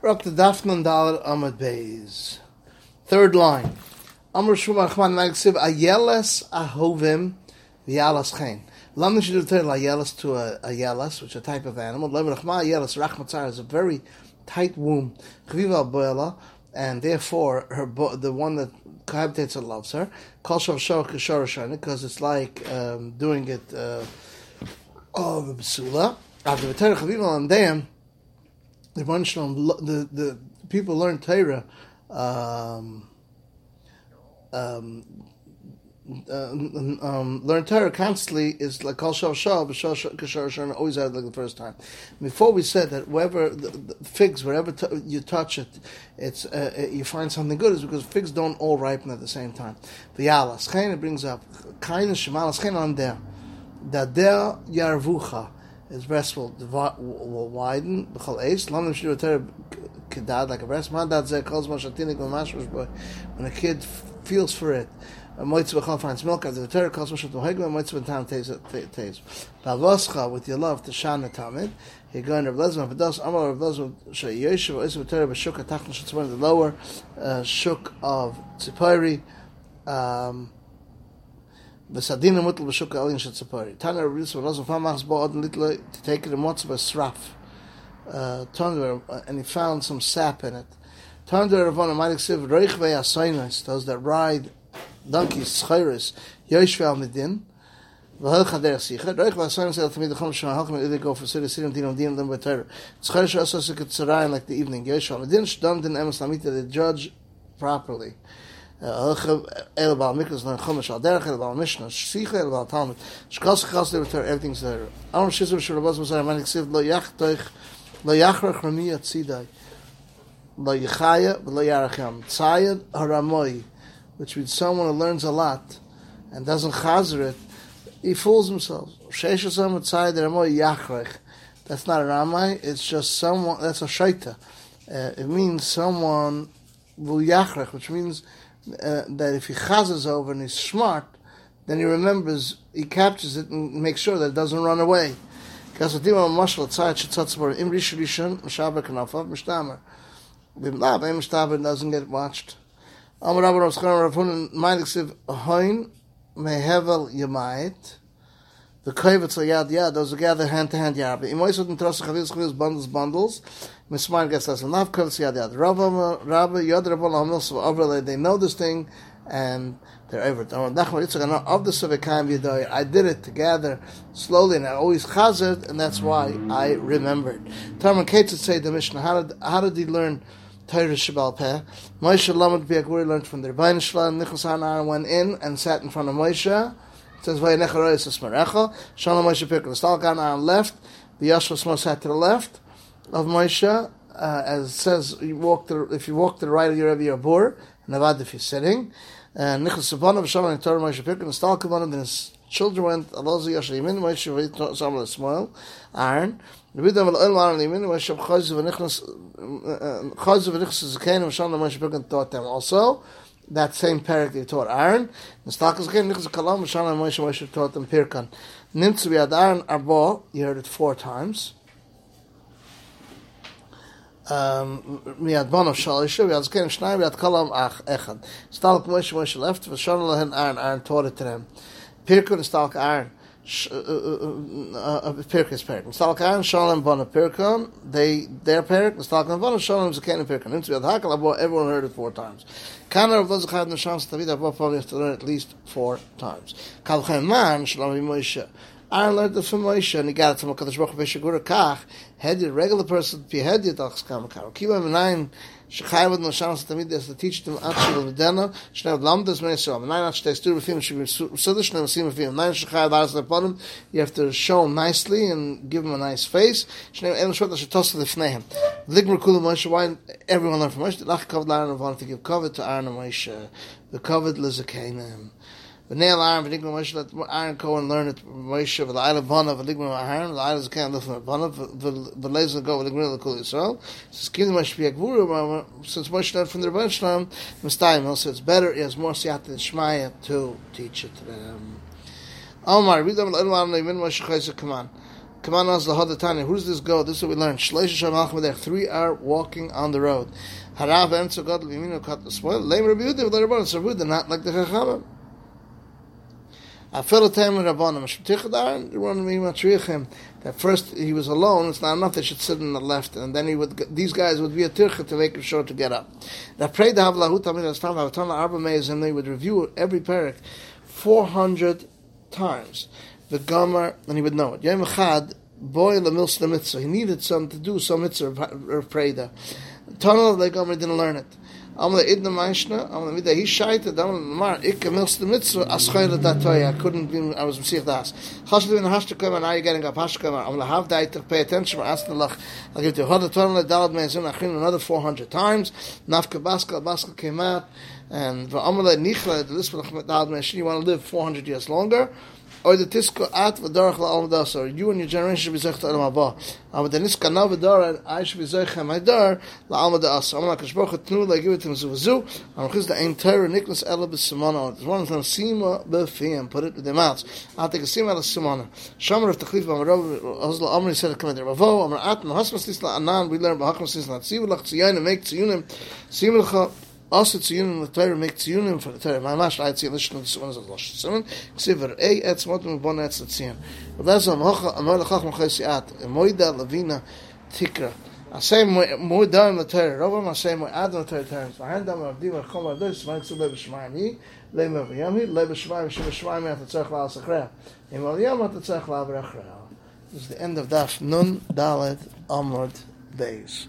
We're up to Dafman Dalar Amud Beis. Third line. Amr Shmuel Achman Nagsiv Ayeles Ahovim V'Yalas Chen. Lamna should return Ayeles to a Yeles, which is a type of animal. Levin Achma Ayeles Rachmatzar is a very tight womb. Chaviva Boela, and therefore the one that cohabitates and loves her. Kol Shav Shor Kishor Shana, because it's like doing it the Besula. After return Chaviva and Dam. The people learn Torah learn Torah constantly is like Kol Shav Shav B'Shav K'Shar Shana, always had it like the first time. Before we said that wherever the figs, wherever you touch it, it's you find something good, is because figs don't all ripen at the same time. V'Yalas Chen, it brings up Kain Shemalas Chen on there. Dader Yarvucha. His breast will widen. B'chol eis, lam nishir yoter kedad, like a breast. Madad zeh kol zman shatinik v'mashmash boy. When a kid feels for it, a moitz b'chol finds milk. After the Torah, kol zman shatuheg v'moitz b'tam teis. B'avoscha, with your love, t'shan etamid. He going to Rav Lezman v'dos amar Rav Lezman sheyoshev v'ois v'torah b'shuk atachna shatzman, the lower shuk of Tzipori. To take it in Motzba Sraf. And he found some sap in it. Those that ride donkeys, Scheiris, Yoshvel Midin, they go for like the evening. They judge properly. Everything's there. Which means someone who learns a lot and doesn't chazer it, he fools himself. That's not a ramai, it's just someone, that's a shaita. It means someone, which means that if he chazes over and he's smart, then he remembers, he captures it and makes sure that it doesn't run away. Doesn't get watched. The kovetz yad yad, those who gather hand to hand yad. Imoisot and trust chavis bundles. Mismar gets us enough kovetz yad yad. Rabbi yad rabbi lahamnos overlay. They know this thing, and they're over it. Of the sevekayim yadoi, I did it together slowly, and I always chazed, and that's why I remembered. Tarman Kates would say the Mishnah. How did he learn Torah Shabbal Peh? Moshe Lamed Biaguri learned from the Rebbeinu Shalom. Nichos Hanan went in and sat in front of Moshe. It says, Vayenecharoyes Esmerecha, Shalom Moshe Pirkei. Stalkan on left, the Yashvos Mos sat to the left of Moshe, as it says, if you walk to the right of your Rebbe, you're a boor, Navad if you're sitting. Nichos Sabonav, Shalom and Torah Moshe Pirkei, and Stalkan, then his children went, Alozi Yashvos Yimin, Moshe Vayit Samuel Esmoel, Aaron, Rebidam Al-Oil Aaron Yimin, Moshe Chaziv V'nichos Zakein, Shalom Moshe Pirkei, and taught them also. That same parak they taught Aaron. Moshe taught them Pirkan. Nimtzu b'yad Aaron arba. You heard it 4 times. B'yad banav shalisha. B'yad zaken shnayim. B'yad kalam echad. Stalk Moshe left. V'shana lahen Aaron. Aaron taught it to them. Pirkan stalk Aaron. Pirkus parak. Stalk Aaron. Shalom banav Pirkan. Their parak. Stalk banav shalom zaken Pirkan. Nimtzu b'yad hakal arba. Everyone heard it 4 times. Kana of those who have the chance to read above probably have to learn at least 4 times. Kalchem man shalom Moshe. Aaron learned it from Moshe and he got it from Hakadosh Baruch Hu b'shegura kach. Headed regular person beheaded achskam karo. Kiva menayin shechayv with no chance to meet. They have to teach them actual v'dena. Shnei lamdas meisam. Menayin actually they do b'fim shibim sudish and b'sim b'fim. Menayin shechayv aras leponim. You have to show them nicely and give them a nice face. Shnei elam shvot ashtosa lefnehem. Ligmar kula Moshe. Why everyone learned from Moshe? Lach kavod Aaron wanted to give kavod to Aaron and Moshe. The kavod lezakeinim. The nail iron, the ligma Moshe, let Aaron Cohen learn it. Moshe, the isle of Bana, the ligma Aaron, the isle is can't lift from Bana, the lays will go with the grill of the Kul Yisrael. Since Kim Moshe Piakvuru, since Moshe learned from the Rebbeinu Shalom, Mustayim, also it's better, he has more Siyat and Shmaya to teach it to them. Omar, read them, the Ilman, the Min Moshe Chayzah, come on. Who's this go? This is what we learned. 3 hour walking on the road. Harav emtzu gadol b'yaminu kat b'sma'il. Leim Rabbi Yehuda v'le Rabbanan. So Yehuda not like the Chachamim. Afilu teim Rabbanan. Shemtichadar. They wanted to be matriachim. That first he was alone. It's not enough. They should sit on the left, and then he would. These guys would be a tircha to make him sure to get up. Now pray to Havlahu Tamid Hastam Havatam Arba Meis, and they would review every parak 400 times. The Gomer, and he would know it. Yom Echad, boy lemilsa mitzvah. He needed some to do some mitzvah or prayda. Tunnel the Gomer didn't learn it. Amle idna maishna, amle midah. He shaited. Amle mar ikka milsa mitzvah aschayla datoya. I couldn't. I was mesiach das. Chashlevin hashtakom. Now you're getting up hashtakom. Amle havdai to pay attention. Ask the lach. I'll give you another tunnel. Dalad meizun achin another 400 times. Nafka baskal. Baskal came out. And v'amle nichla. The list of dalad meizun. You want to live 400 years longer. Or the tisko at v'darach la'almadas, or you and your generation should be zeich to Adam Abba. But the niska na v'dar, and I should be zeich and my dar la'almadas. I'm like Hashbrocha Tnu, I give it to him zuvazu. I'm chizda ein Torah Nicholas Ella b'simana. There's one of them sima b'fiyam. Put it with their mouths. I'll take a sima out of simana. Shamar of Tachlif b'amarav Hazla Amri said it. Come there, Ravo Amar Atman Hasmas Lisla Anan. We learn b'Hakmas Lisla Tzivu Lach Tziyanim Make Tziyunim Similcha. Also, Tziyunim the Torah make Tziyunim for the Torah. My master, I see listen to this one as a lost sermon. Ksiver a etz motum bon etz tziyun. But that's amar lachach mchesiat. Moida levina tikra. I say moida in the Torah. Rabam I say moida in the Torah times. V'handam avdim v'chom ados. V'ain tzu lebeshmayni le'maviyami lebeshmayim shemeshmayim at the tzarich la'asakra. Imaliyam at the tzarich la'avrachra. This is the end of Daf Nun Dalet Amud Days.